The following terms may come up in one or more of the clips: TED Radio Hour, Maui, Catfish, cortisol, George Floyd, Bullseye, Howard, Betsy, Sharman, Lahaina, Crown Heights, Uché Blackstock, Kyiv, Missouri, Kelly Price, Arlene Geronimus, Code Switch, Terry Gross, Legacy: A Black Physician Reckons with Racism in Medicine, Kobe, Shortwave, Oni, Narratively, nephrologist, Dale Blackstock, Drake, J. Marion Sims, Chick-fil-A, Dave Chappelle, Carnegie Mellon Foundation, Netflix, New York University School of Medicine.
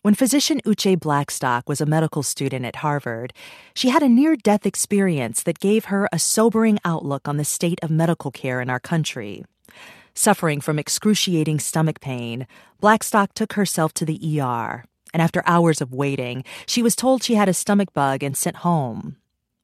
When physician Uché Blackstock was a medical student at Harvard, she had a near-death experience that gave her a sobering outlook on the state of medical care in our country. Suffering from excruciating stomach pain, Blackstock took herself to the ER, and after hours of waiting, she was told she had a stomach bug and sent home.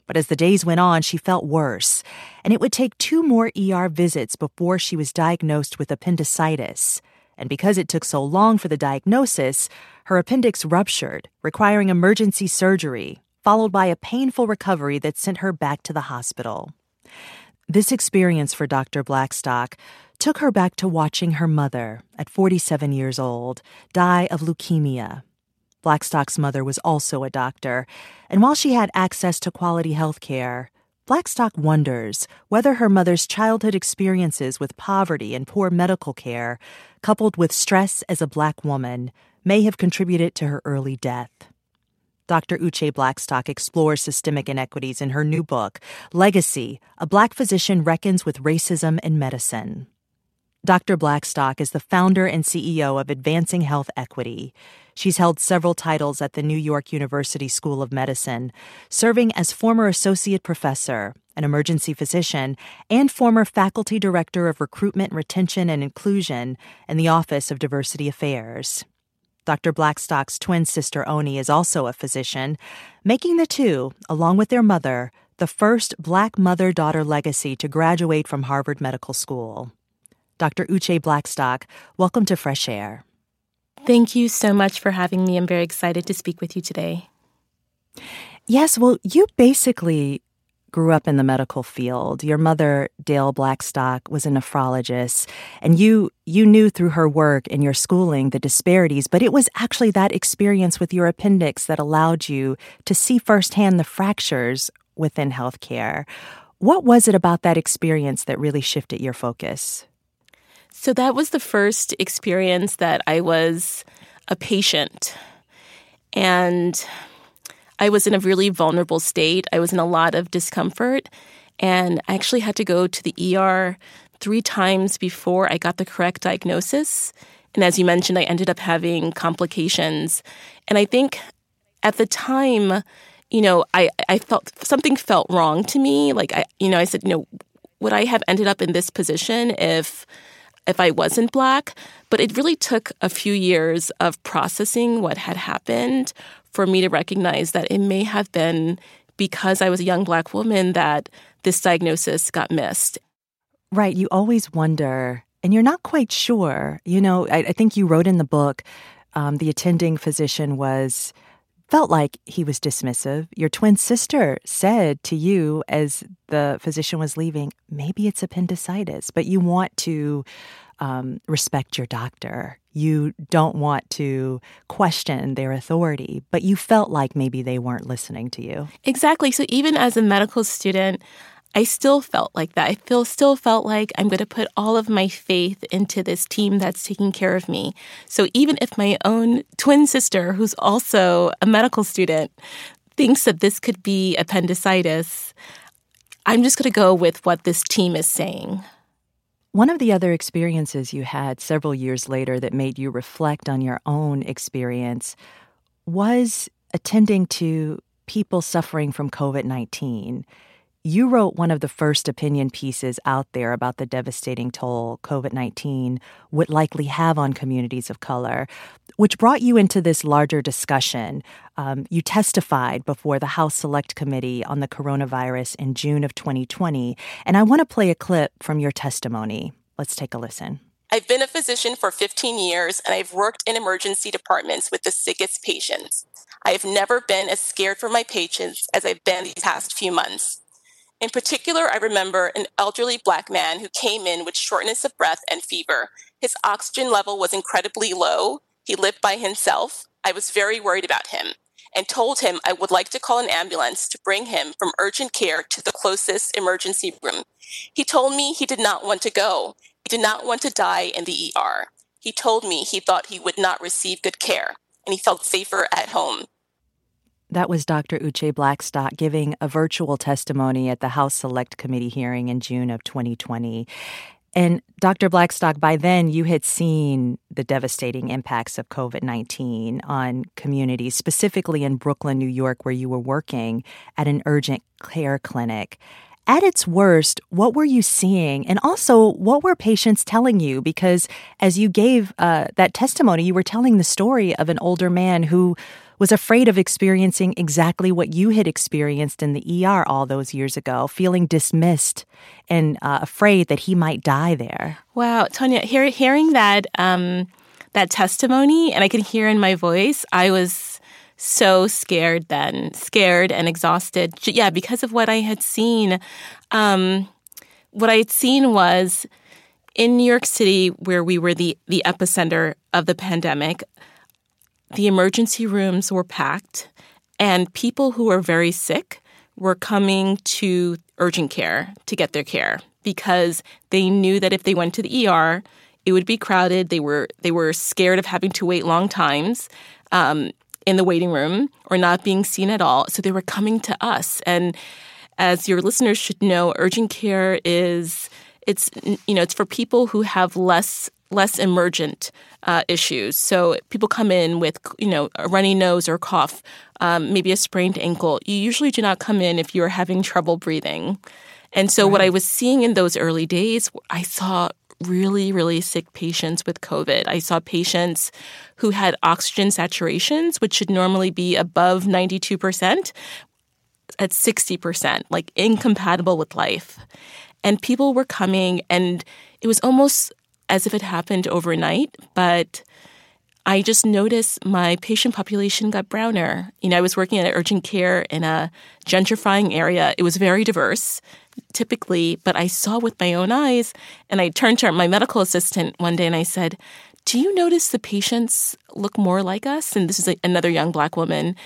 But as the days went on, she felt worse, and it would take 2 more ER visits before she was diagnosed with appendicitis. And because it took so long for the diagnosis, her appendix ruptured, requiring emergency surgery, followed by a painful recovery that sent her back to the hospital. This experience for Dr. Blackstock took her back to watching her mother, at 47 years old, die of leukemia. Blackstock's mother was also a doctor, and while she had access to quality health care, Blackstock wonders whether her mother's childhood experiences with poverty and poor medical care, coupled with stress as a Black woman, may have contributed to her early death. Dr. Uché Blackstock explores systemic inequities in her new book, Legacy: A Black Physician Reckons with Racism in Medicine. Dr. Blackstock is the founder and CEO of Advancing Health Equity. She's held several titles at the New York University School of Medicine, serving as former associate professor, an emergency physician, and former faculty director of recruitment, retention, and inclusion in the Office of Diversity Affairs. Dr. Blackstock's twin sister Oni is also a physician, making the two, along with their mother, the first Black mother-daughter legacy to graduate from Harvard Medical School. Dr. Uché Blackstock, welcome to Fresh Air. Thank you so much for having me. I'm very excited to speak with you today. Yes, well, you basically grew up in the medical field. Your mother, Dale Blackstock, was a nephrologist, and you knew through her work and your schooling the disparities, but it was actually that experience with your appendix that allowed you to see firsthand the fractures within healthcare. What was it about that experience that really shifted your focus? So that was the first experience that I was a patient, and I was in a really vulnerable state. I was in a lot of discomfort, and I actually had to go to the ER 3 times before I got the correct diagnosis. And as you mentioned, I ended up having complications. And I think at the time, you know, I felt something felt wrong to me. Like, I said, you know, would I have ended up in this position if I wasn't Black? But it really took a few years of processing what had happened for me to recognize that it may have been because I was a young Black woman that this diagnosis got missed. Right. You always wonder, and you're not quite sure. You know, I think you wrote in the book, the attending physician felt like he was dismissive. Your twin sister said to you as the physician was leaving, maybe it's appendicitis, but you want to respect your doctor. You don't want to question their authority, but you felt like maybe they weren't listening to you. Exactly. So even as a medical student, I still felt like that. I still felt like I'm going to put all of my faith into this team that's taking care of me. So even if my own twin sister, who's also a medical student, thinks that this could be appendicitis, I'm just going to go with what this team is saying. One of the other experiences you had several years later that made you reflect on your own experience was attending to people suffering from COVID-19. You wrote one of the first opinion pieces out there about the devastating toll COVID-19 would likely have on communities of color, which brought you into this larger discussion. You testified before the House Select Committee on the coronavirus in June of 2020, and I want to play a clip from your testimony. Let's take a listen. I've been a physician for 15 years, and I've worked in emergency departments with the sickest patients. I've never been as scared for my patients as I've been these past few months. In particular, I remember an elderly Black man who came in with shortness of breath and fever. His oxygen level was incredibly low. He lived by himself. I was very worried about him. and told him I would like to call an ambulance to bring him from urgent care to the closest emergency room. He told me he did not want to go. He did not want to die in the ER. He told me he thought he would not receive good care, and he felt safer at home. That was Dr. Uché Blackstock giving a virtual testimony at the House Select Committee hearing in June of 2020. And Dr. Blackstock, by then you had seen the devastating impacts of COVID-19 on communities, specifically in Brooklyn, New York, where you were working at an urgent care clinic. At its worst, what were you seeing? And also, what were patients telling you? Because as you gave that testimony, you were telling the story of an older man who was afraid of experiencing exactly what you had experienced in the ER all those years ago, feeling dismissed and afraid that he might die there. Wow, Tanya, hearing that that testimony, and I could hear in my voice, I was so scared then, scared and exhausted. Yeah, because of what I had seen. What I had seen was in New York City, where we were the epicenter of the pandemic, the emergency rooms were packed, and people who were very sick were coming to urgent care to get their care because they knew that if they went to the ER, it would be crowded. They were scared of having to wait long times in the waiting room or not being seen at all. So they were coming to us. And as your listeners should know, urgent care it's for people who have less emergent issues. So people come in with, a runny nose or cough, maybe a sprained ankle. You usually do not come in if you're having trouble breathing. And so What I was seeing in those early days, I saw really, really sick patients with COVID. I saw patients who had oxygen saturations, which should normally be above 92%, at 60%, like incompatible with life. And people were coming, and it was almost as if it happened overnight, but I just noticed my patient population got browner. I was working at urgent care in a gentrifying area. It was very diverse, typically, but I saw with my own eyes, and I turned to my medical assistant one day and I said, "Do you notice the patients look more like us?" And this is another young Black woman.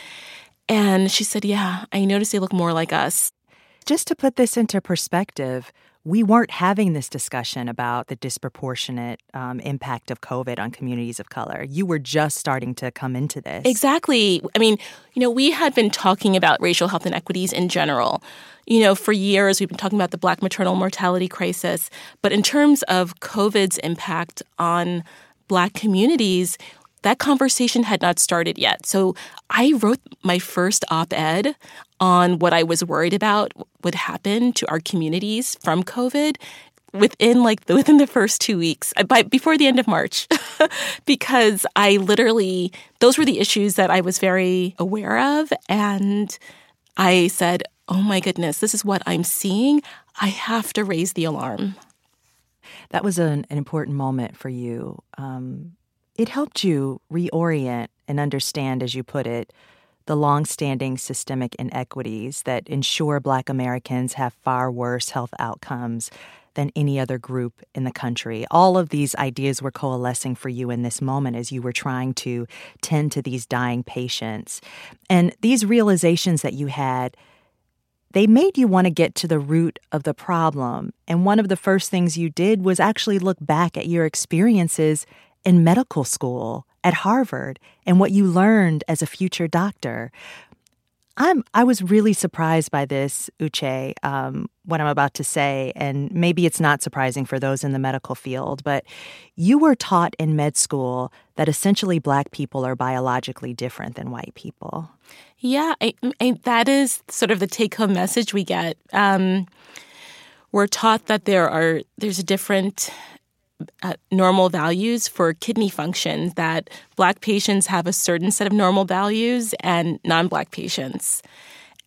And she said, "Yeah, I noticed they look more like us." Just to put this into perspective, we weren't having this discussion about the disproportionate impact of COVID on communities of color. You were just starting to come into this. Exactly. I mean, we had been talking about racial health inequities in general. For years, we've been talking about the Black maternal mortality crisis. But in terms of COVID's impact on Black communities, that conversation had not started yet. So I wrote my first op-ed on what I was worried about would happen to our communities from COVID within the first 2 weeks, before the end of March, because I literally, those were the issues that I was very aware of. And I said, oh my goodness, this is what I'm seeing. I have to raise the alarm. That was an important moment for you. It helped you reorient and understand, as you put it, the longstanding systemic inequities that ensure Black Americans have far worse health outcomes than any other group in the country. All of these ideas were coalescing for you in this moment as you were trying to tend to these dying patients. And these realizations that you had, they made you want to get to the root of the problem. And one of the first things you did was actually look back at your experiences in medical school at Harvard and what you learned as a future doctor. I was really surprised by this, Uche, what I'm about to say, and maybe it's not surprising for those in the medical field, but you were taught in med school that essentially Black people are biologically different than white people. Yeah, that is sort of the take-home message we get. We're taught that there's a different normal values for kidney function, that Black patients have a certain set of normal values and non-Black patients.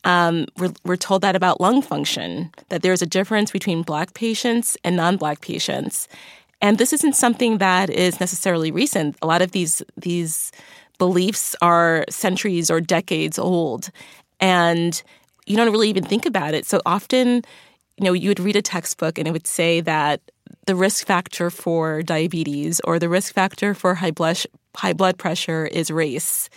We're told that about lung function, that there's a difference between Black patients and non-Black patients. And this isn't something that is necessarily recent. A lot of these beliefs are centuries or decades old, and you don't really even think about it. So often, you would read a textbook and it would say that the risk factor for diabetes or the risk factor for high blood pressure is race.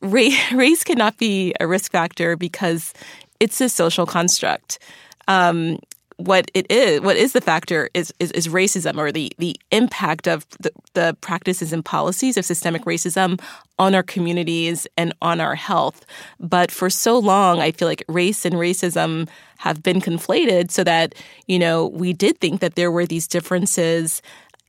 race cannot be a risk factor because it's a social construct. What is the factor is racism, or the impact of the practices and policies of systemic racism on our communities and on our health. But for so long, I feel like race and racism have been conflated so that, you know, we did think that there were these differences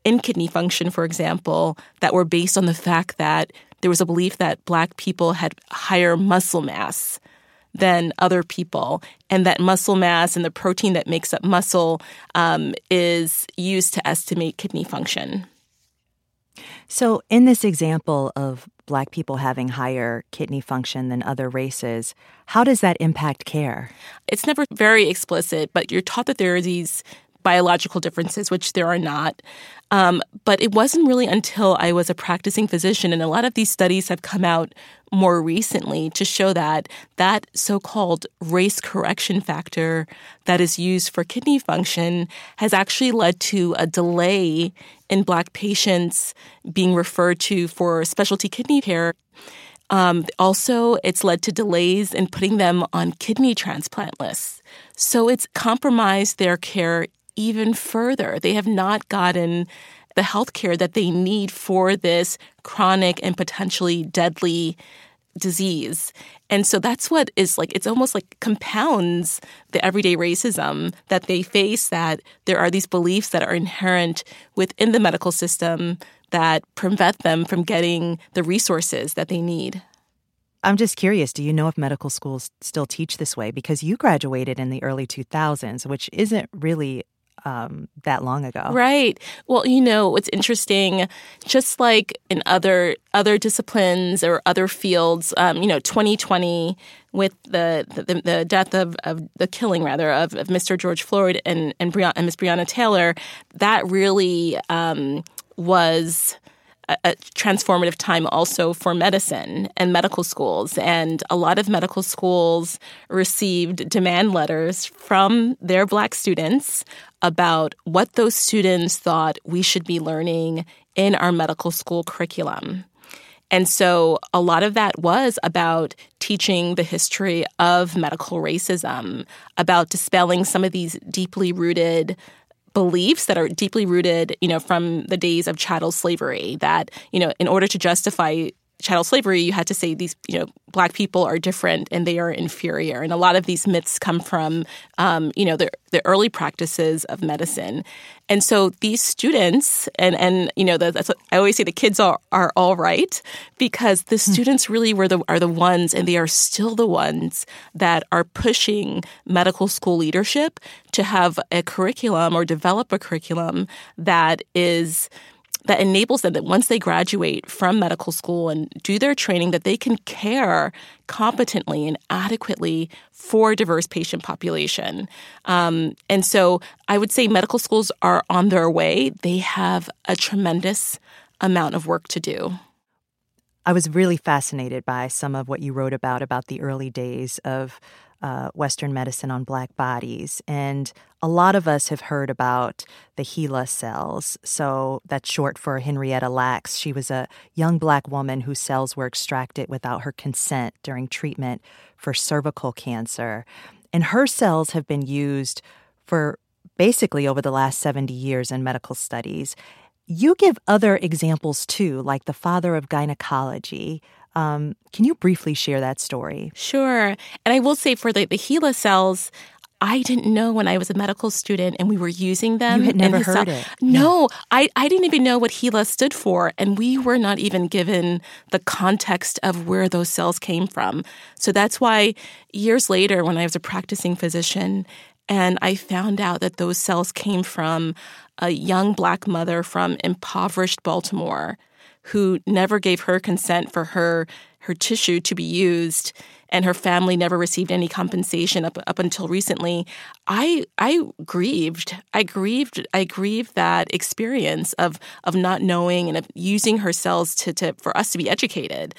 in kidney function, for example, that were based on the fact that there was a belief that Black people had higher muscle mass than other people. And that muscle mass and the protein that makes up muscle is used to estimate kidney function. So in this example of Black people having higher kidney function than other races, how does that impact care? It's never very explicit, but you're taught that there are these biological differences, which there are not. But it wasn't really until I was a practicing physician, and a lot of these studies have come out more recently to show that that so-called race correction factor that is used for kidney function has actually led to a delay in Black patients being referred to for specialty kidney care. Also, it's led to delays in putting them on kidney transplant lists. So it's compromised their care even further. They have not gotten the health care that they need for this chronic and potentially deadly disease. And so that's what is like, it's almost like compounds the everyday racism that they face, that there are these beliefs that are inherent within the medical system that prevent them from getting the resources that they need. I'm just curious, do you know if medical schools still teach this way? Because you graduated in the early 2000s, which isn't really that long ago. Right. Well, you know, it's interesting, just like in other disciplines or other fields, 2020 with the death of the killing, rather, of Mr. George Floyd and Ms. Breonna Taylor, that really was a transformative time also for medicine and medical schools. And a lot of medical schools received demand letters from their Black students about what those students thought we should be learning in our medical school curriculum. And so a lot of that was about teaching the history of medical racism, about dispelling some of these deeply rooted beliefs that are deeply rooted, from the days of chattel slavery, that, in order to justify chattel slavery, you had to say these, Black people are different and they are inferior. And a lot of these myths come from, the early practices of medicine. And so these students, that's what I always say, the kids are all right, because the students really are the ones, and they are still the ones that are pushing medical school leadership to have a curriculum or develop a curriculum that enables them that once they graduate from medical school and do their training, that they can care competently and adequately for a diverse patient population. And so I would say medical schools are on their way. They have a tremendous amount of work to do. I was really fascinated by some of what you wrote about the early days of Western medicine on Black bodies. And a lot of us have heard about the HeLa cells. So that's short for Henrietta Lacks. She was a young Black woman whose cells were extracted without her consent during treatment for cervical cancer. And her cells have been used for basically over the last 70 years in medical studies. You give other examples too, like the father of gynecology. Can you briefly share that story? Sure. And I will say for the HeLa cells, I didn't know when I was a medical student and we were using them. You had never heard it. No, I didn't even know what HeLa stood for. And we were not even given the context of where those cells came from. So that's why years later, when I was a practicing physician, and I found out that those cells came from a young Black mother from impoverished Baltimore who never gave her consent for her tissue to be used, and her family never received any compensation up until recently. I grieved that experience of not knowing and of using her cells to for us to be educated.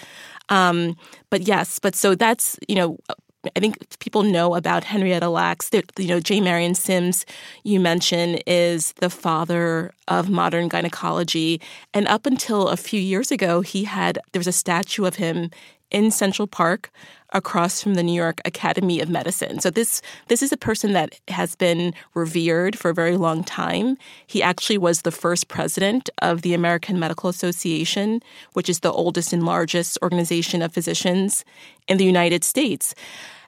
So that's, I think people know about Henrietta Lacks. J. Marion Sims, you mentioned, is the father of modern gynecology. And up until a few years ago, there was a statue of him in Central Park across from the New York Academy of Medicine. So this is a person that has been revered for a very long time. He actually was the first president of the American Medical Association, which is the oldest and largest organization of physicians in the United States.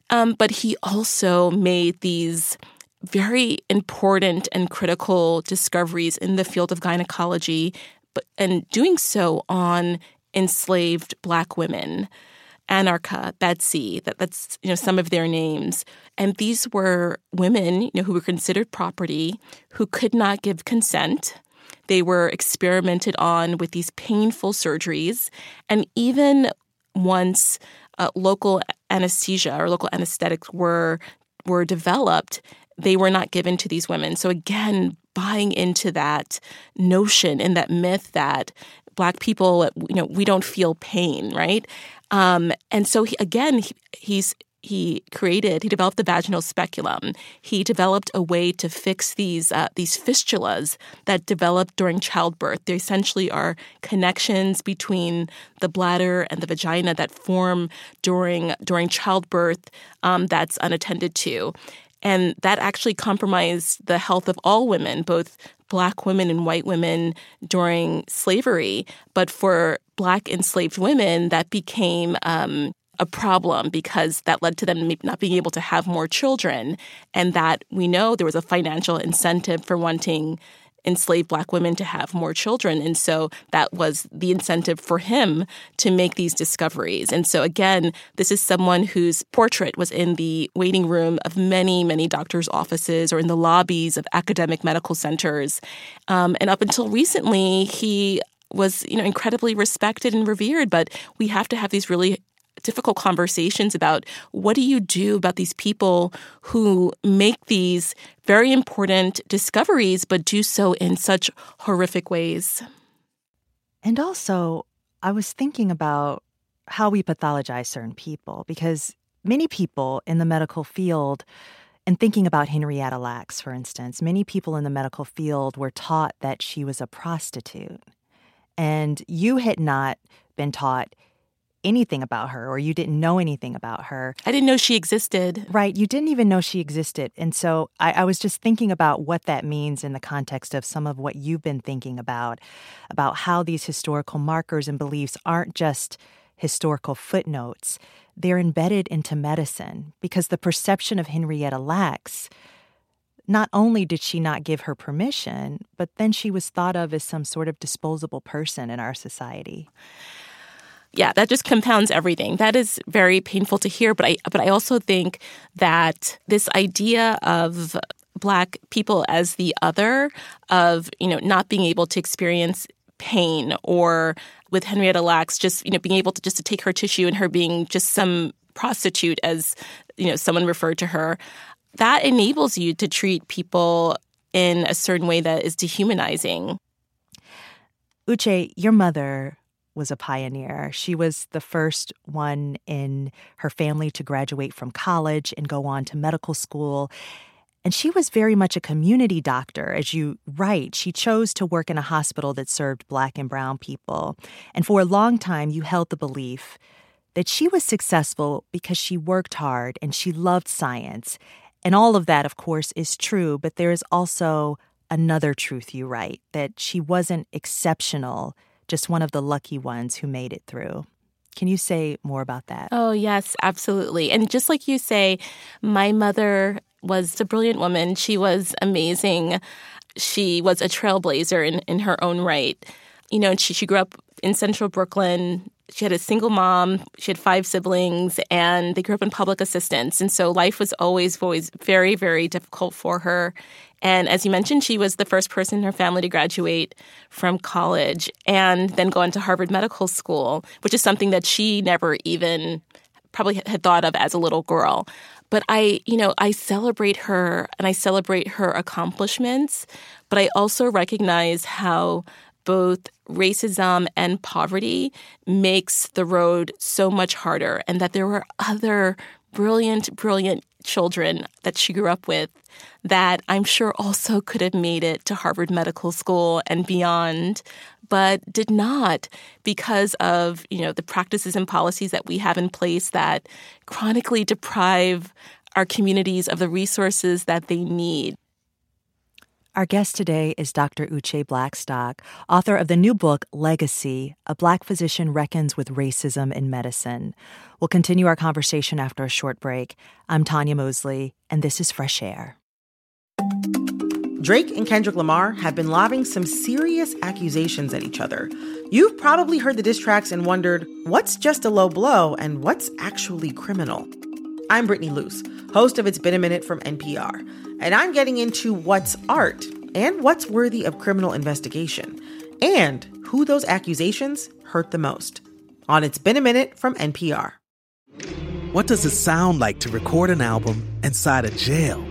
But he also made these very important and critical discoveries in the field of gynecology, and doing so on enslaved Black women. Anarcha, Betsy, that's some of their names. And these were women who were considered property, who could not give consent. They were experimented on with these painful surgeries. And even once local anesthesia or local anesthetics were developed, they were not given to these women. So again, buying into that notion and that myth that Black people, we don't feel pain, right? And so he developed the vaginal speculum. He developed a way to fix these fistulas that developed during childbirth. They essentially are connections between the bladder and the vagina that form during childbirth that's unattended to. And that actually compromised the health of all women, both Black women and white women during slavery. But for Black enslaved women, that became a problem because that led to them not being able to have more children. And that we know there was a financial incentive for wanting enslaved Black women to have more children. And so that was the incentive for him to make these discoveries. And so again, this is someone whose portrait was in the waiting room of many, many doctors' offices or in the lobbies of academic medical centers. And up until recently, he was incredibly respected and revered. But we have to have these really difficult conversations about what do you do about these people who make these very important discoveries, but do so in such horrific ways. And also, I was thinking about how we pathologize certain people, because many people in the medical field, and thinking about Henrietta Lacks, for instance, many people in the medical field were taught that she was a prostitute. And you had not been taught anything about her, or you didn't know anything about her. I didn't know she existed. Right. You didn't even know she existed. And so I was just thinking about what that means in the context of some of what you've been thinking about how these historical markers and beliefs aren't just historical footnotes. They're embedded into medicine, because the perception of Henrietta Lacks, not only did she not give her permission, but then she was thought of as some sort of disposable person in our society. Yeah, that just compounds everything. That is very painful to hear, but I also think that this idea of Black people as the other, of not being able to experience pain, or with Henrietta Lacks just being able to take her tissue and her being just some prostitute, as someone referred to her, that enables you to treat people in a certain way that is dehumanizing. Uché, your mother was a pioneer. She was the first one in her family to graduate from college and go on to medical school. And she was very much a community doctor, as you write. She chose to work in a hospital that served Black and brown people. And for a long time, you held the belief that she was successful because she worked hard and she loved science. And all of that, of course, is true. But there is also another truth you write, that she wasn't exceptional, just one of the lucky ones who made it through. Can you say more about that? Oh, yes, absolutely. And just like you say, my mother was a brilliant woman. She was amazing. She was a trailblazer in her own right. She grew up in central Brooklyn. She had a single mom. She had 5 siblings, and they grew up in public assistance. And so life was always very, very difficult for her. And as you mentioned, she was the first person in her family to graduate from college and then go on to Harvard Medical School, which is something that she never even probably had thought of as a little girl. But I celebrate her, and I celebrate her accomplishments, but I also recognize how both racism and poverty makes the road so much harder, and that there were other brilliant, brilliant children that she grew up with that I'm sure also could have made it to Harvard Medical School and beyond, but did not because of, you know, the practices and policies that we have in place that chronically deprive our communities of the resources that they need. Our guest today is Dr. Uché Blackstock, author of the new book, Legacy: A Black Physician Reckons with Racism in Medicine. We'll continue our conversation after a short break. I'm Tanya Mosley, and this is Fresh Air. Drake and Kendrick Lamar have been lobbing some serious accusations at each other. You've probably heard the diss tracks and wondered, what's just a low blow and what's actually criminal? I'm Brittany Luce, host of It's Been a Minute from NPR, and I'm getting into what's art and what's worthy of criminal investigation and who those accusations hurt the most on It's Been a Minute from NPR. What does it sound like to record an album inside a jail?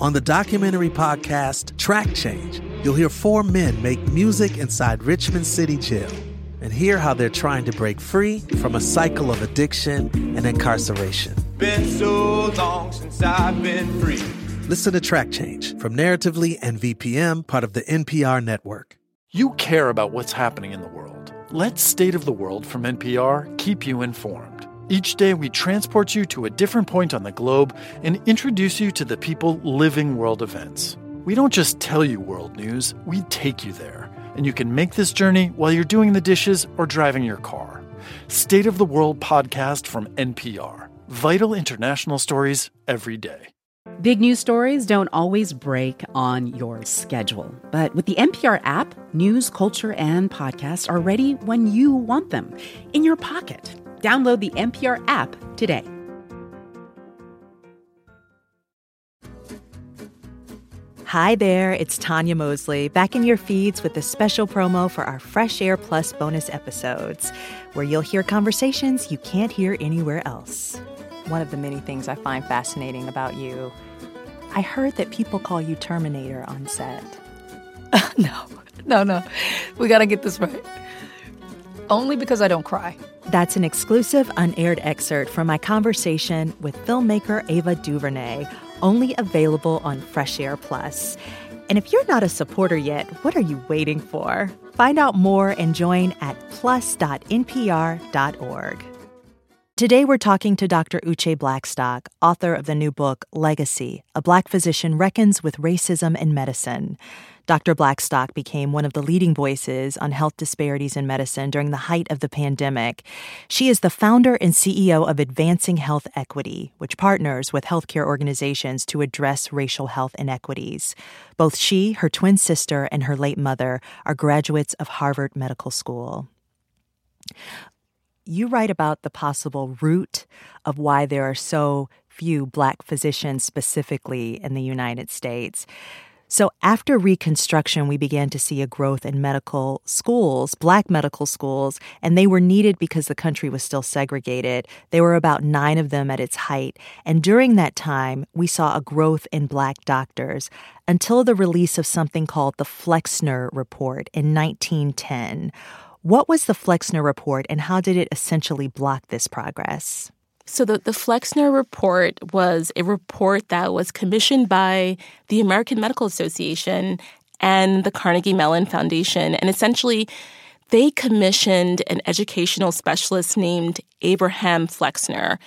On the documentary podcast Track Change, you'll hear four men make music inside Richmond City Jail and hear how they're trying to break free from a cycle of addiction and incarceration. Been so long since I've been free. Listen to Track Change from Narratively and VPM, part of the NPR network. You care about what's happening in the world. Let State of the World from NPR keep you informed. Each day we transport you to a different point on the globe and introduce you to the people living world events. We don't just tell you world news, we take you there. And you can make this journey while you're doing the dishes or driving your car. State of the World podcast from NPR. Vital international stories every day. Big news stories don't always break on your schedule. But with the NPR app, news, culture, and podcasts are ready when you want them, in your pocket. Download the NPR app today. Hi there, it's Tanya Mosley, back in your feeds with a special promo for our Fresh Air Plus bonus episodes, where you'll hear conversations you can't hear anywhere else. One of the many things I find fascinating about you, I heard that people call you Terminator on set. No. We gotta get this right. Only because I don't cry. That's an exclusive unaired excerpt from my conversation with filmmaker Ava DuVernay, only available on Fresh Air Plus. And if you're not a supporter yet, what are you waiting for? Find out more and join at plus.npr.org. Today we're talking to Dr. Uché Blackstock, author of the new book, Legacy: A Black Physician Reckons with Racism in Medicine. Dr. Blackstock became one of the leading voices on health disparities in medicine during the height of the pandemic. She is the founder and CEO of Advancing Health Equity, which partners with healthcare organizations to address racial health inequities. Both she, her twin sister, and her late mother are graduates of Harvard Medical School. You write about the possible root of why there are so few Black physicians specifically in the United States. So after Reconstruction, we began to see a growth in medical schools, Black medical schools, and they were needed because the country was still segregated. There were about 9 of them at its height. And during that time, we saw a growth in Black doctors until the release of something called the Flexner Report in 1910. What was the Flexner Report, and how did it essentially block this progress? So the Flexner Report was a report that was commissioned by the American Medical Association and the Carnegie Mellon Foundation. And essentially, they commissioned an educational specialist named Abraham Flexner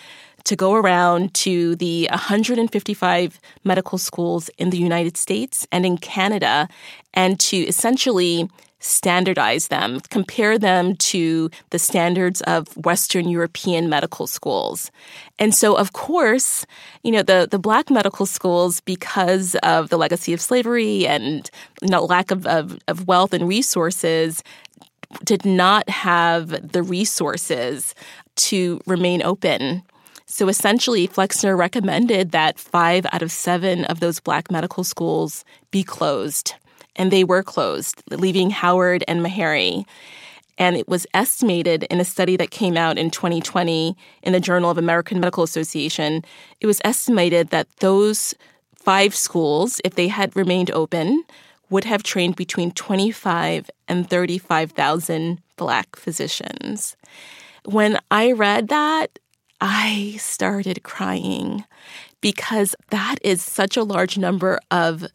to go around to the 155 medical schools in the United States and in Canada and to essentially standardize them, compare them to the standards of Western European medical schools. And so, of course, you know, the Black medical schools, because of the legacy of slavery and, you know, lack of wealth and resources, did not have the resources to remain open. So essentially, Flexner recommended that 5 out of 7 of those Black medical schools be closed. And they were closed, leaving Howard and Meharry. And it was estimated in a study that came out in 2020 in the Journal of American Medical Association, it was estimated that those 5 schools, if they had remained open, would have trained between 25,000 and 35,000 Black physicians. When I read that, I started crying because that is such a large number of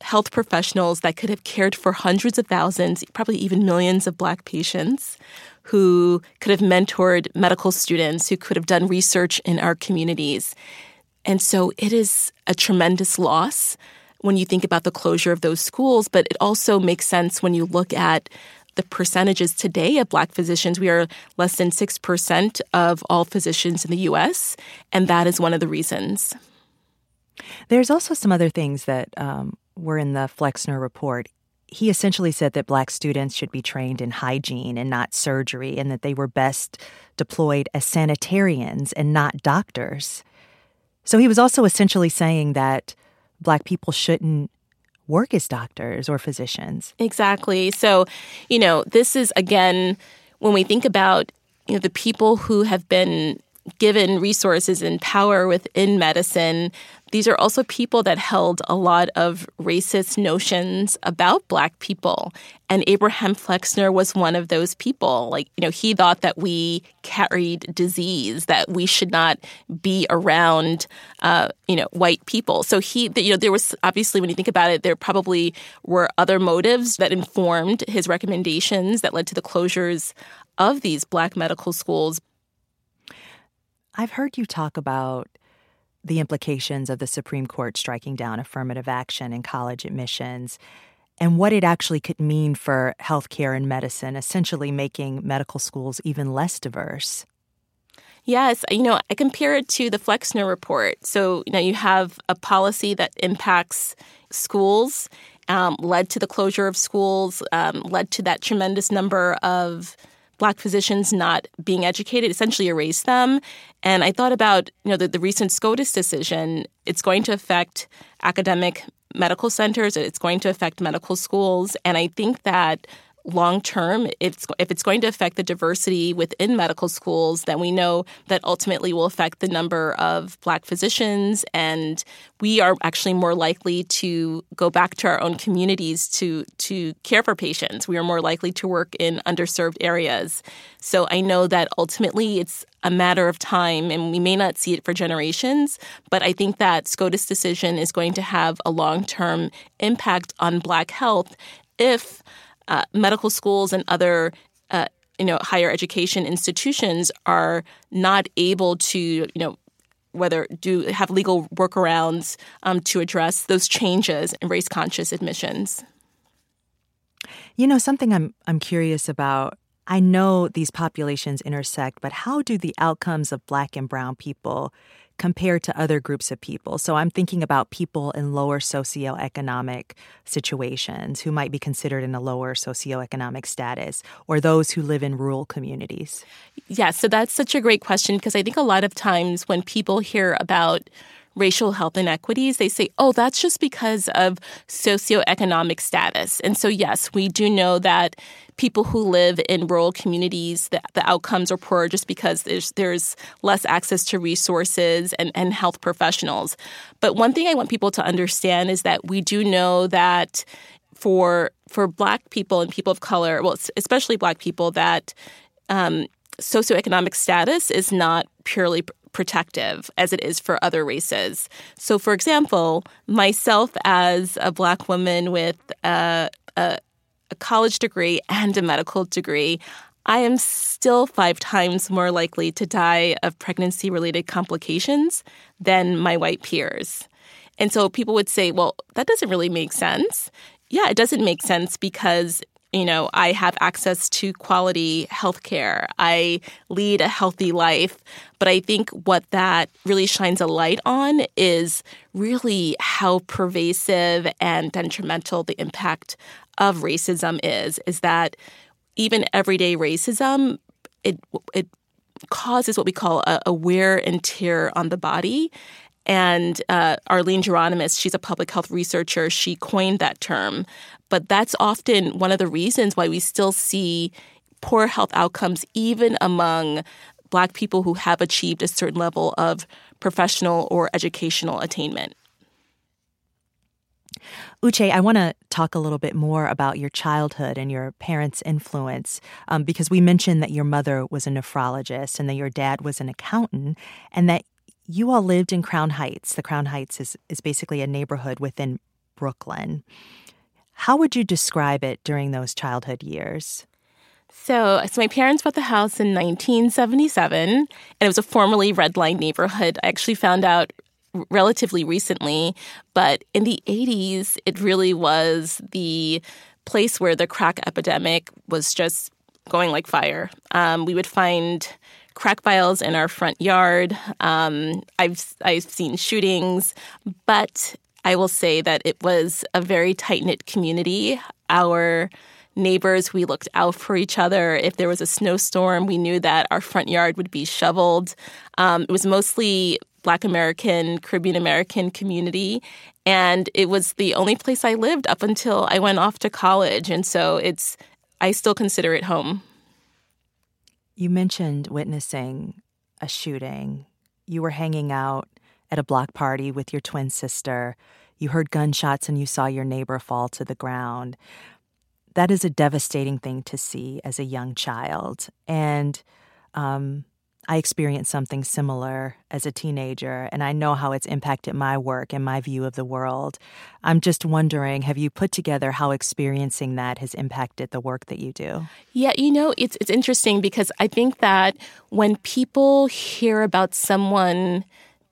health professionals that could have cared for hundreds of thousands, probably even millions of Black patients who could have mentored medical students, who could have done research in our communities. And so it is a tremendous loss when you think about the closure of those schools, but it also makes sense when you look at the percentages today of Black physicians. We are less than 6% of all physicians in the U.S., and that is one of the reasons. There's also some other things that were in the Flexner Report. He essentially said that Black students should be trained in hygiene and not surgery, and that they were best deployed as sanitarians and not doctors. So he was also essentially saying that Black people shouldn't work as doctors or physicians. Exactly. So, you know, this is, again, when we think about, you know, the people who have been given resources and power within medicine, these are also people that held a lot of racist notions about Black people. And Abraham Flexner was one of those people. Like, you know, he thought that we carried disease, that we should not be around, you know, white people. So he, you know, there was obviously, when you think about it, there probably were other motives that informed his recommendations that led to the closures of these Black medical schools. I've heard you talk about the implications of the Supreme Court striking down affirmative action in college admissions and what it actually could mean for healthcare and medicine, essentially making medical schools even less diverse. Yes. You know, I compare it to the Flexner Report. So, you know, you have a policy that impacts schools, led to the closure of schools, led to that tremendous number of Black physicians not being educated, essentially erased them. And I thought about, you know, the recent SCOTUS decision. It's going to affect academic medical centers. It's going to affect medical schools. And I think that long term, if it's going to affect the diversity within medical schools, then we know that ultimately will affect the number of Black physicians. And we are actually more likely to go back to our own communities to care for patients. We are more likely to work in underserved areas. So I know that ultimately it's a matter of time, and we may not see it for generations, but I think that SCOTUS decision is going to have a long-term impact on Black health if medical schools and other, you know, higher education institutions are not able to, you know, whether do have legal workarounds to address those changes in race-conscious admissions. You know, something I'm curious about. I know these populations intersect, but how do the outcomes of Black and brown people compare to other groups of people? So I'm thinking about people in lower socioeconomic situations who might be considered in a lower socioeconomic status, or those who live in rural communities. Yeah, so that's such a great question, because I think a lot of times when people hear about racial health inequities, they say, oh, that's just because of socioeconomic status. And so, yes, we do know that people who live in rural communities, the outcomes are poorer just because there's less access to resources and health professionals. But one thing I want people to understand is that we do know that for Black people and people of color, well, especially Black people, that socioeconomic status is not purely protective as it is for other races. So, for example, myself as a Black woman with a college degree and a medical degree, I am still 5 times more likely to die of pregnancy-related complications than my white peers. And so people would say, well, that doesn't really make sense. Yeah, it doesn't make sense because, you know, I have access to quality health care. I lead a healthy life. But I think what that really shines a light on is really how pervasive and detrimental the impact of racism is that even everyday racism, it causes what we call a wear and tear on the body. And Arlene Geronimus, she's a public health researcher, she coined that term. But that's often one of the reasons why we still see poor health outcomes even among Black people who have achieved a certain level of professional or educational attainment. Uche, I want to talk a little bit more about your childhood and your parents' influence, because we mentioned that your mother was a nephrologist and that your dad was an accountant, and that you all lived in Crown Heights. The Crown Heights is basically a neighborhood within Brooklyn. How would you describe it during those childhood years? So my parents bought the house in 1977, and it was a formerly redlined neighborhood. I actually found out relatively recently, but in the 80s, it really was the place where the crack epidemic was just going like fire. We would find crack vials in our front yard. I've seen shootings, but I will say that it was a very tight-knit community. Our neighbors, we looked out for each other. If there was a snowstorm, we knew that our front yard would be shoveled. It was mostly Black American, Caribbean American community. And it was the only place I lived up until I went off to college. And so I still consider it home. You mentioned witnessing a shooting. You were hanging out at a block party with your twin sister. You heard gunshots and you saw your neighbor fall to the ground. That is a devastating thing to see as a young child. And I experienced something similar as a teenager, and I know how it's impacted my work and my view of the world. I'm just wondering, have you put together how experiencing that has impacted the work that you do? Yeah, it's interesting because I think that when people hear about someone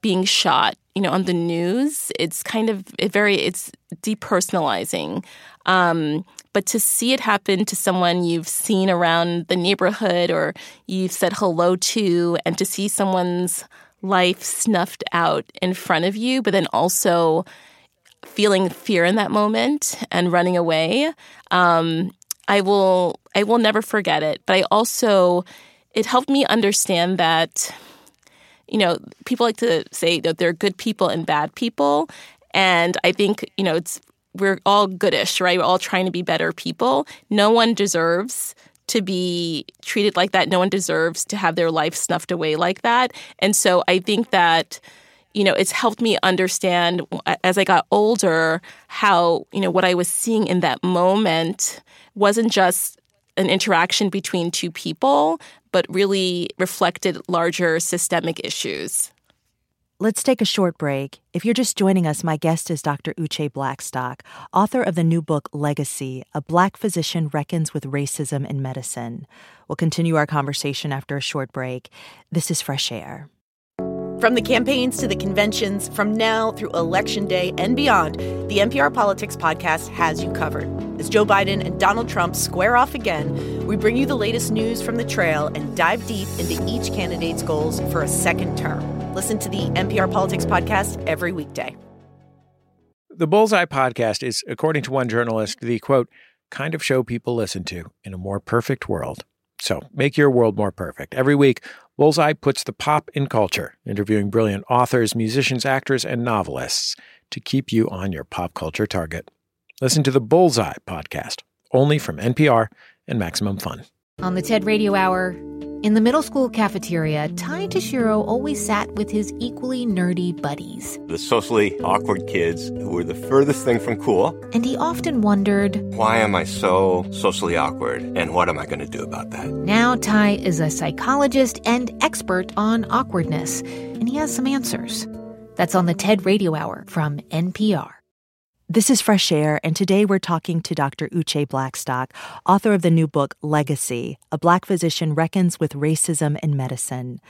being shot, on the news, it's kind of it's depersonalizing. But to see it happen to someone you've seen around the neighborhood or you've said hello to, and to see someone's life snuffed out in front of you, but then also feeling fear in that moment and running away, I will never forget it. But it helped me understand that, people like to say that there are good people and bad people, and I think, we're all goodish, right? We're all trying to be better people. No one deserves to be treated like that. No one deserves to have their life snuffed away like that. And so I think that, it's helped me understand as I got older how, what I was seeing in that moment wasn't just an interaction between two people, but really reflected larger systemic issues. Let's take a short break. If you're just joining us, my guest is Dr. Uché Blackstock, author of the new book, Legacy: A Black Physician Reckons with Racism in Medicine. We'll continue our conversation after a short break. This is Fresh Air. From the campaigns to the conventions, from now through Election Day and beyond, the NPR Politics podcast has you covered. As Joe Biden and Donald Trump square off again, we bring you the latest news from the trail and dive deep into each candidate's goals for a second term. Listen to the NPR Politics podcast every weekday. The Bullseye podcast is, according to one journalist, the, quote, kind of show people listen to in a more perfect world. So make your world more perfect. Every week, Bullseye puts the pop in culture, interviewing brilliant authors, musicians, actors, and novelists to keep you on your pop culture target. Listen to the Bullseye podcast, only from NPR and Maximum Fun. On the TED Radio Hour. In the middle school cafeteria, Tai Toshiro always sat with his equally nerdy buddies. The socially awkward kids who were the furthest thing from cool. And he often wondered, why am I so socially awkward, and what am I going to do about that? Now Tai is a psychologist and expert on awkwardness, and he has some answers. That's on the TED Radio Hour from NPR. This is Fresh Air, and today we're talking to Dr. Uché Blackstock, author of the new book, Legacy: A Black Physician Reckons with Racism in Medicine.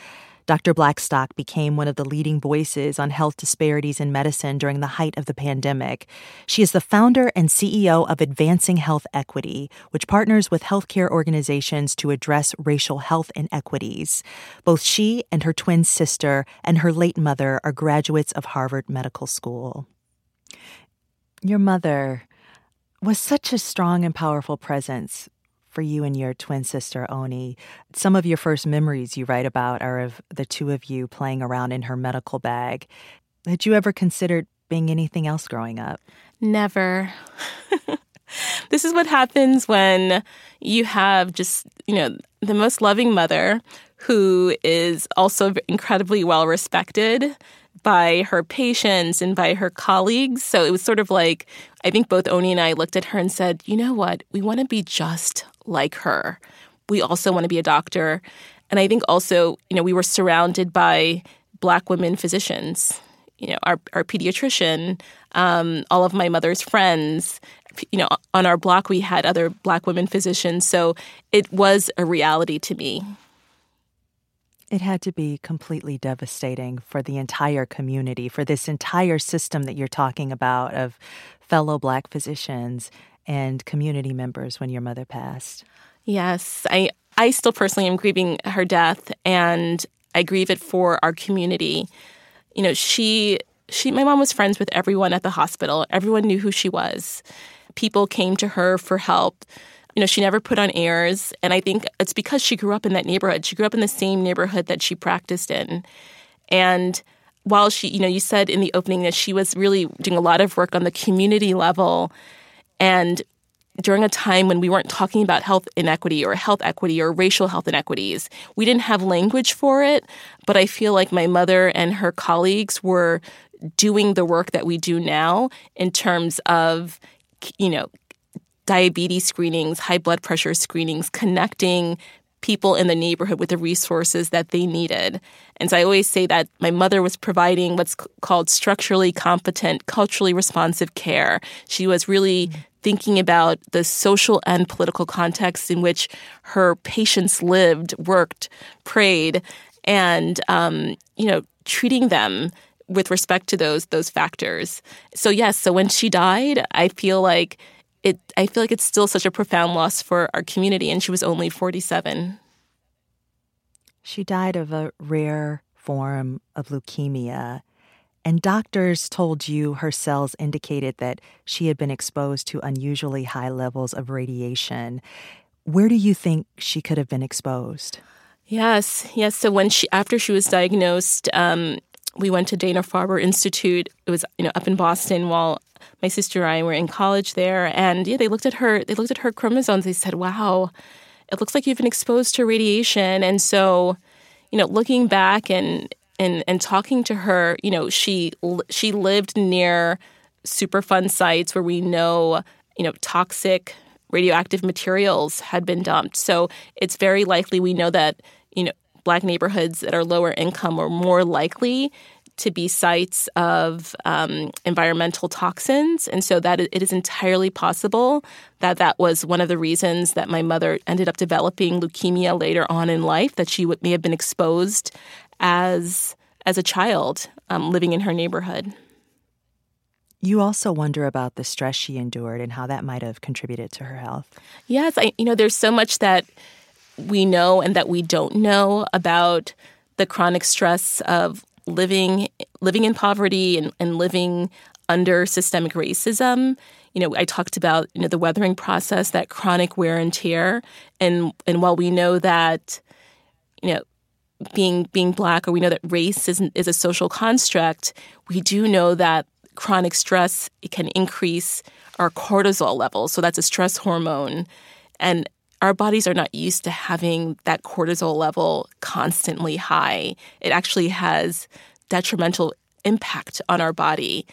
Dr. Blackstock became one of the leading voices on health disparities in medicine during the height of the pandemic. She is the founder and CEO of Advancing Health Equity, which partners with healthcare organizations to address racial health inequities. Both she and her twin sister and her late mother are graduates of Harvard Medical School. Your mother was such a strong and powerful presence for you and your twin sister, Oni. Some of your first memories you write about are of the two of you playing around in her medical bag. Had you ever considered being anything else growing up? Never. This is what happens when you have just, the most loving mother who is also incredibly well-respected, by her patients and by her colleagues. So it was sort of like, I think both Oni and I looked at her and said, you know what, we want to be just like her. We also want to be a doctor. And I think also, you know, we were surrounded by Black women physicians, you know, our pediatrician, all of my mother's friends. You know, on our block, we had other Black women physicians. So it was a reality to me. It had to be completely devastating for the entire community, for this entire system that you're talking about of fellow Black physicians and community members when your mother passed. Yes. I still personally am grieving her death, and I grieve it for our community. You know, my mom was friends with everyone at the hospital. Everyone knew who she was. People came to her for help. You know, she never put on airs. And I think it's because she grew up in that neighborhood. She grew up in the same neighborhood that she practiced in. And while she, you know, you said in the opening that she was really doing a lot of work on the community level, and during a time when we weren't talking about health inequity or health equity or racial health inequities, we didn't have language for it. But I feel like my mother and her colleagues were doing the work that we do now in terms of, you know, diabetes screenings, high blood pressure screenings, connecting people in the neighborhood with the resources that they needed. And so I always say that my mother was providing what's called structurally competent, culturally responsive care. She was really thinking about the social and political context in which her patients lived, worked, prayed, and, you know, treating them with respect to those factors. So yes, so when she died, I feel like it's still such a profound loss for our community, and she was only 47. She died of a rare form of leukemia, and doctors told you her cells indicated that she had been exposed to unusually high levels of radiation. Where do you think she could have been exposed? Yes. So when after she was diagnosed, we went to Dana-Farber Institute. It was, you know, up in Boston while my sister and I were in college there. And yeah, they looked at her chromosomes. They said, wow, it looks like you've been exposed to radiation. And so, you know, looking back and talking to her, you know, she lived near Superfund sites where we know, you know, toxic radioactive materials had been dumped. So it's very likely we know that, you know, Black neighborhoods that are lower income are more likely to be sites of environmental toxins. And so that it is entirely possible that that was one of the reasons that my mother ended up developing leukemia later on in life, that she may have been exposed as a child living in her neighborhood. You also wonder about the stress she endured and how that might have contributed to her health. Yes. There's so much that we know and that we don't know about the chronic stress of living in poverty and living under systemic racism. You know, I talked about, you know, the weathering process, that chronic wear and tear. And while we know that, you know, being Black, or we know that race is a social construct, we do know that chronic stress, it can increase our cortisol levels. So that's a stress hormone. And our bodies are not used to having that cortisol level constantly high. It actually has detrimental impact on our body.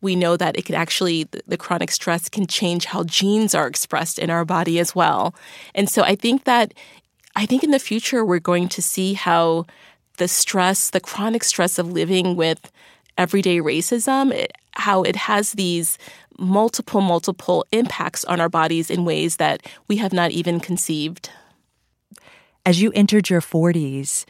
We know that it can actually, the chronic stress can change how genes are expressed in our body as well. And so I think in the future, we're going to see how the chronic stress of living with everyday racism, how it has these multiple impacts on our bodies in ways that we have not even conceived. As you entered your 40s,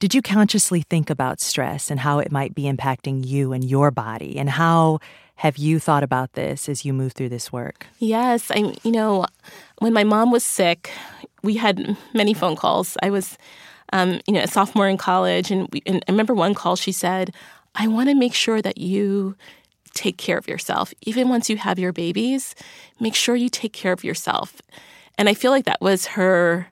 did you consciously think about stress and how it might be impacting you and your body? And how have you thought about this as you move through this work? Yes. When my mom was sick, we had many phone calls. I was, a sophomore in college, and I remember one call she said, I want to make sure that you take care of yourself. Even once you have your babies, make sure you take care of yourself. And I feel like that was her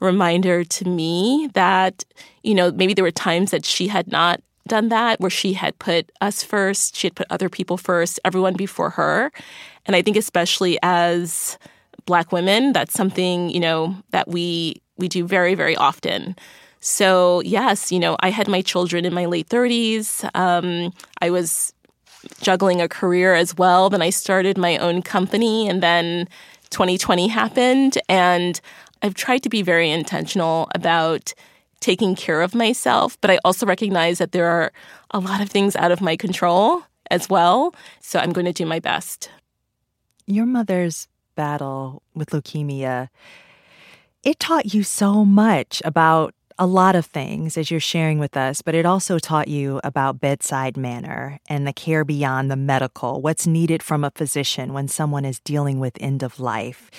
reminder to me that, you know, maybe there were times that she had not done that, where she had put us first, she had put other people first, everyone before her. And I think especially as Black women, that's something, you know, that we do very, very often. So yes, you know, I had my children in my late 30s. I was juggling a career as well. Then I started my own company, and then 2020 happened. And I've tried to be very intentional about taking care of myself, but I also recognize that there are a lot of things out of my control as well. So I'm going to do my best. Your mother's battle with leukemia, it taught you so much about a lot of things, as you're sharing with us, but it also taught you about bedside manner and the care beyond the medical, what's needed from a physician when someone is dealing with end of life.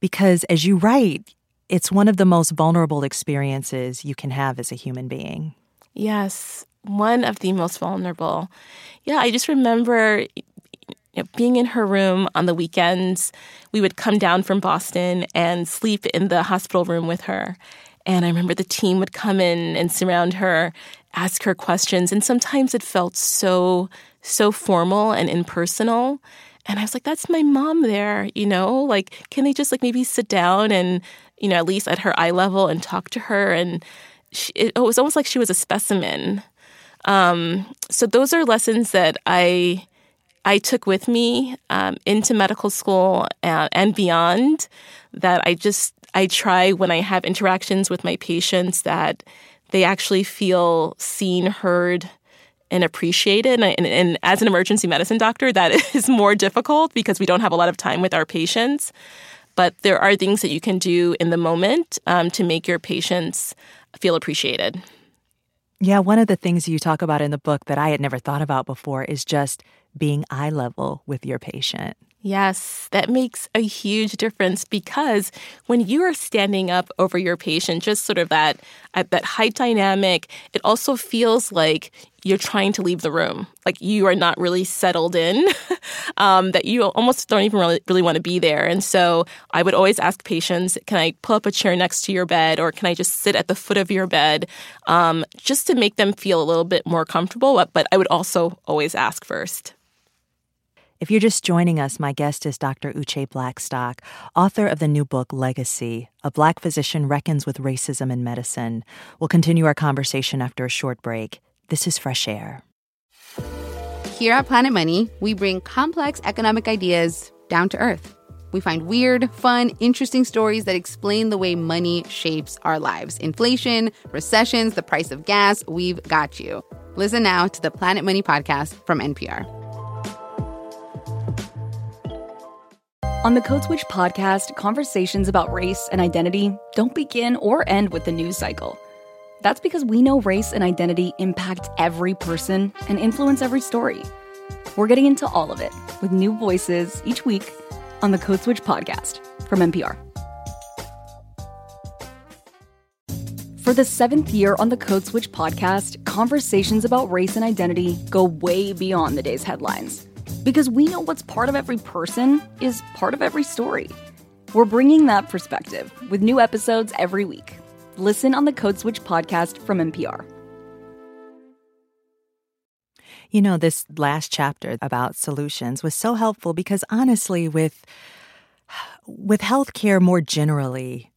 Because as you write, it's one of the most vulnerable experiences you can have as a human being. Yes, one of the most vulnerable. Yeah, I just remember being in her room on the weekends. We would come down from Boston and sleep in the hospital room with her. And I remember the team would come in and surround her, ask her questions. And sometimes it felt so formal and impersonal. And I was like, that's my mom there, you know? Like, can they just maybe sit down and, you know, at least at her eye level and talk to her? And it was almost like she was a specimen. So those are lessons that I took with me into medical school and beyond, that I try when I have interactions with my patients that they actually feel seen, heard, and appreciated. And as an emergency medicine doctor, that is more difficult because we don't have a lot of time with our patients. But there are things that you can do in the moment to make your patients feel appreciated. Yeah, one of the things you talk about in the book that I had never thought about before is just being eye level with your patient. Yes, that makes a huge difference, because when you are standing up over your patient, just sort of that height dynamic, it also feels like you're trying to leave the room, like you are not really settled in, that you almost don't even really want to be there. And so I would always ask patients, can I pull up a chair next to your bed, or can I just sit at the foot of your bed, just to make them feel a little bit more comfortable. But I would also always ask first. If you're just joining us, my guest is Dr. Uché Blackstock, author of the new book, Legacy: A Black Physician Reckons with Racism in Medicine. We'll continue our conversation after a short break. This is Fresh Air. Here at Planet Money, we bring complex economic ideas down to earth. We find weird, fun, interesting stories that explain the way money shapes our lives. Inflation, recessions, the price of gas, we've got you. Listen now to the Planet Money podcast from NPR. On the Code Switch podcast, conversations about race and identity don't begin or end with the news cycle. That's because we know race and identity impact every person and influence every story. We're getting into all of it with new voices each week on the Code Switch podcast from NPR. For the seventh year on the Code Switch podcast, conversations about race and identity go way beyond the day's headlines. Because we know what's part of every person is part of every story. We're bringing that perspective with new episodes every week. Listen on the Code Switch podcast from NPR. You know, this last chapter about solutions was so helpful, because honestly, with healthcare more generally,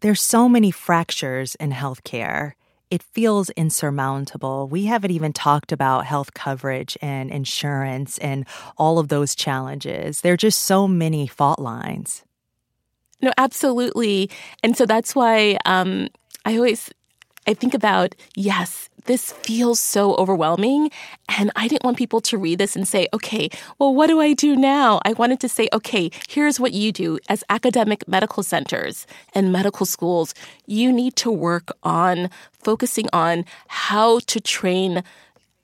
there's so many fractures in healthcare. It feels insurmountable. We haven't even talked about health coverage and insurance and all of those challenges. There are just so many fault lines. No, absolutely. And so that's why I think about, yes, this feels so overwhelming. And I didn't want people to read this and say, okay, well, what do I do now? I wanted to say, okay, here's what you do. As academic medical centers and medical schools, you need to work on focusing on how to train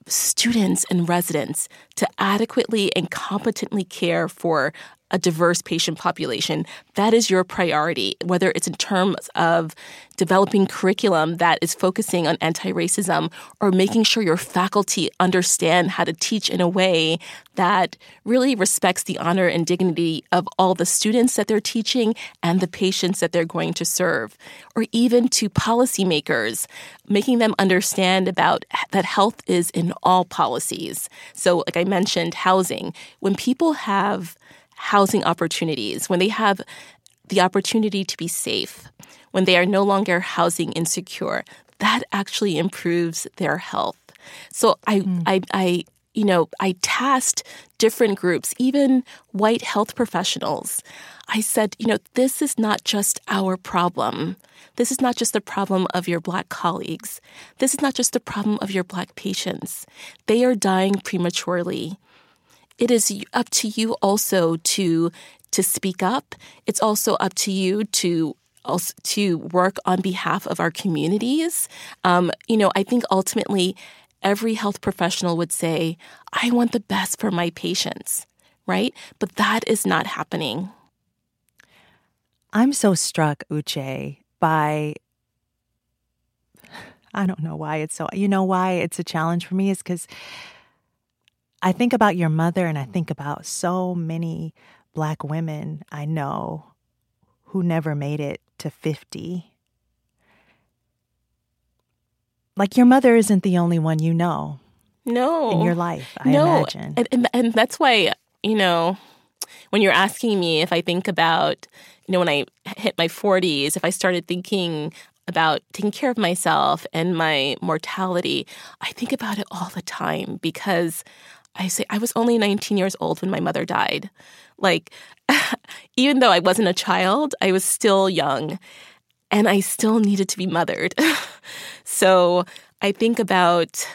students and residents to adequately and competently care for a diverse patient population. That is your priority, whether it's in terms of developing curriculum that is focusing on anti-racism, or making sure your faculty understand how to teach in a way that really respects the honor and dignity of all the students that they're teaching and the patients that they're going to serve. Or even to policymakers, making them understand about that health is in all policies. So like I mentioned, housing. When people have housing opportunities, when they have the opportunity to be safe, when they are no longer housing insecure, that actually improves their health. So I tasked different groups, even white health professionals. I said, this is not just our problem. This is not just the problem of your Black colleagues. This is not just the problem of your Black patients. They are dying prematurely. It is up to you also to speak up. It's also up to you to work on behalf of our communities. I think ultimately every health professional would say, I want the best for my patients, right? But that is not happening. I'm so struck, Uche, by, I don't know why it's so, why it's a challenge for me is because I think about your mother and I think about so many Black women I know who never made it to 50. Like your mother isn't the only one No. In your life, I imagine. And that's why, when you're asking me if I think about, when I hit my 40s, if I started thinking about taking care of myself and my mortality, I think about it all the time because I say I was only 19 years old when my mother died. Like, even though I wasn't a child, I was still young. And I still needed to be mothered. So I think about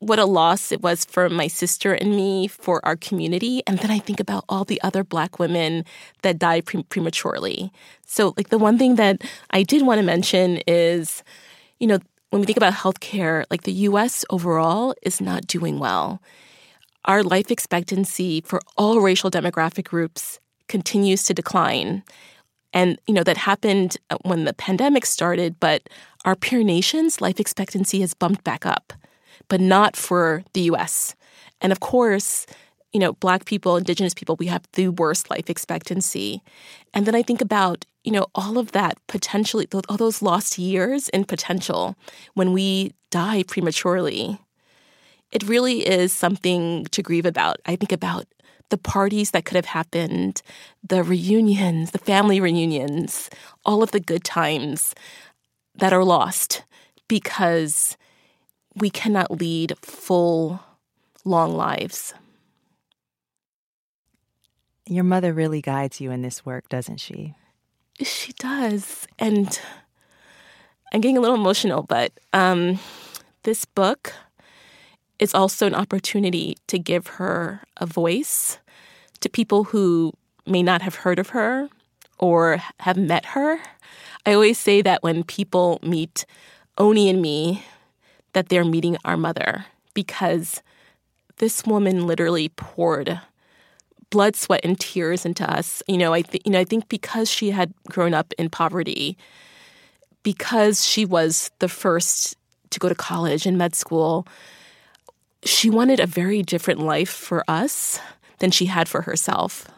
what a loss it was for my sister and me, for our community. And then I think about all the other Black women that died prematurely. So like the one thing that I did want to mention is, when we think about healthcare, like the U.S. overall is not doing well. Our life expectancy for all racial demographic groups continues to decline. And, that happened when the pandemic started, but our peer nations' life expectancy has bumped back up, but not for the U.S. And of course, Black people, Indigenous people, we have the worst life expectancy. And then I think about, all of that potentially, all those lost years in potential when we die prematurely. It really is something to grieve about. I think about the parties that could have happened, the reunions, the family reunions, all of the good times that are lost because we cannot lead full, long lives. Your mother really guides you in this work, doesn't she? She does. And I'm getting a little emotional, but this book, it's also an opportunity to give her a voice to people who may not have heard of her or have met her. I always say that when people meet Oni and me, that they're meeting our mother because this woman literally poured blood, sweat, and tears into us. I think because she had grown up in poverty, because she was the first to go to college and med school, she wanted a very different life for us than she had for herself.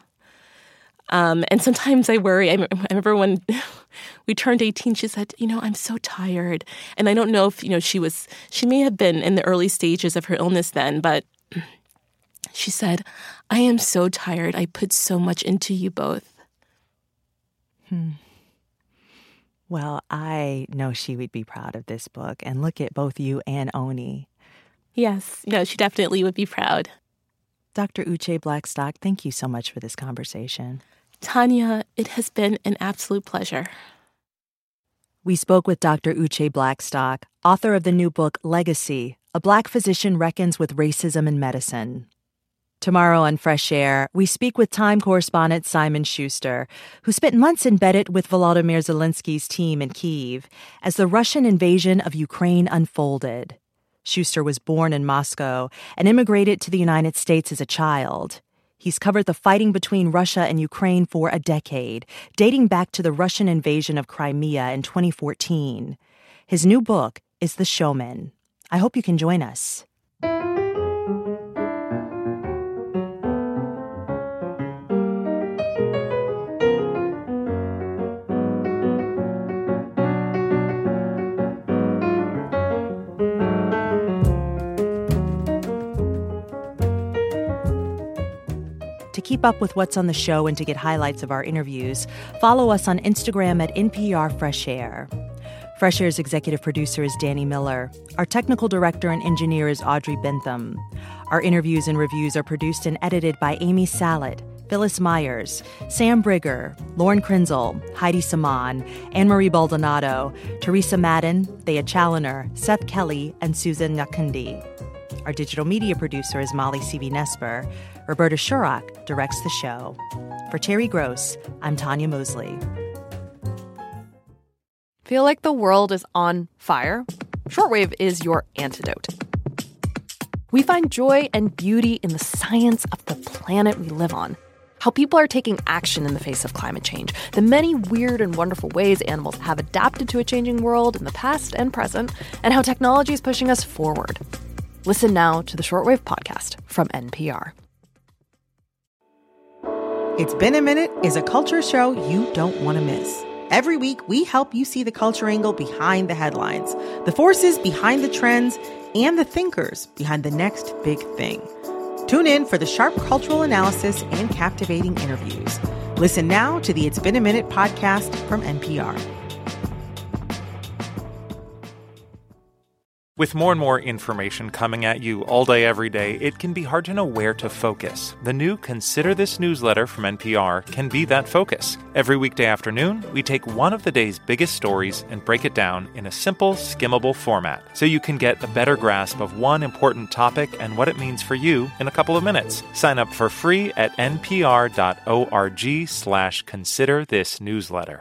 And sometimes I worry. I remember when we turned 18, she said, I'm so tired. And I don't know if, she may have been in the early stages of her illness then, but she said, I am so tired. I put so much into you both. Well, I know she would be proud of this book. And look at both you and Oni. Yes. No, she definitely would be proud. Dr. Uché Blackstock, thank you so much for this conversation. Tanya, it has been an absolute pleasure. We spoke with Dr. Uché Blackstock, author of the new book, Legacy: A Black Physician Reckons with Racism in Medicine. Tomorrow on Fresh Air, we speak with Time correspondent Simon Schuster, who spent months embedded with Volodymyr Zelensky's team in Kyiv as the Russian invasion of Ukraine unfolded. Schuster was born in Moscow and immigrated to the United States as a child. He's covered the fighting between Russia and Ukraine for a decade, dating back to the Russian invasion of Crimea in 2014. His new book is The Showman. I hope you can join us. To keep up with what's on the show and to get highlights of our interviews, follow us on Instagram at NPR Fresh Air. Fresh Air's executive producer is Danny Miller. Our technical director and engineer is Audrey Bentham. Our interviews and reviews are produced and edited by Amy Sallet, Phyllis Myers, Sam Brigger, Lauren Krenzel, Heidi Saman, Anne-Marie Baldonado, Teresa Madden, Thea Challoner, Seth Kelly, and Susan Nyakundi. Our digital media producer is Molly C.V. Nesper. Roberta Shurock directs the show. For Terry Gross, I'm Tanya Mosley. Feel like the world is on fire? Shortwave is your antidote. We find joy and beauty in the science of the planet we live on, how people are taking action in the face of climate change, the many weird and wonderful ways animals have adapted to a changing world in the past and present, and how technology is pushing us forward. Listen now to the Shortwave podcast from NPR. It's Been a Minute is a culture show you don't want to miss. Every week, we help you see the culture angle behind the headlines, the forces behind the trends, and the thinkers behind the next big thing. Tune in for the sharp cultural analysis and captivating interviews. Listen now to the It's Been a Minute podcast from NPR. With more and more information coming at you all day, every day, it can be hard to know where to focus. The new Consider This newsletter from NPR can be that focus. Every weekday afternoon, we take one of the day's biggest stories and break it down in a simple, skimmable format, so you can get a better grasp of one important topic and what it means for you in a couple of minutes. Sign up for free at npr.org/considerthisnewsletter.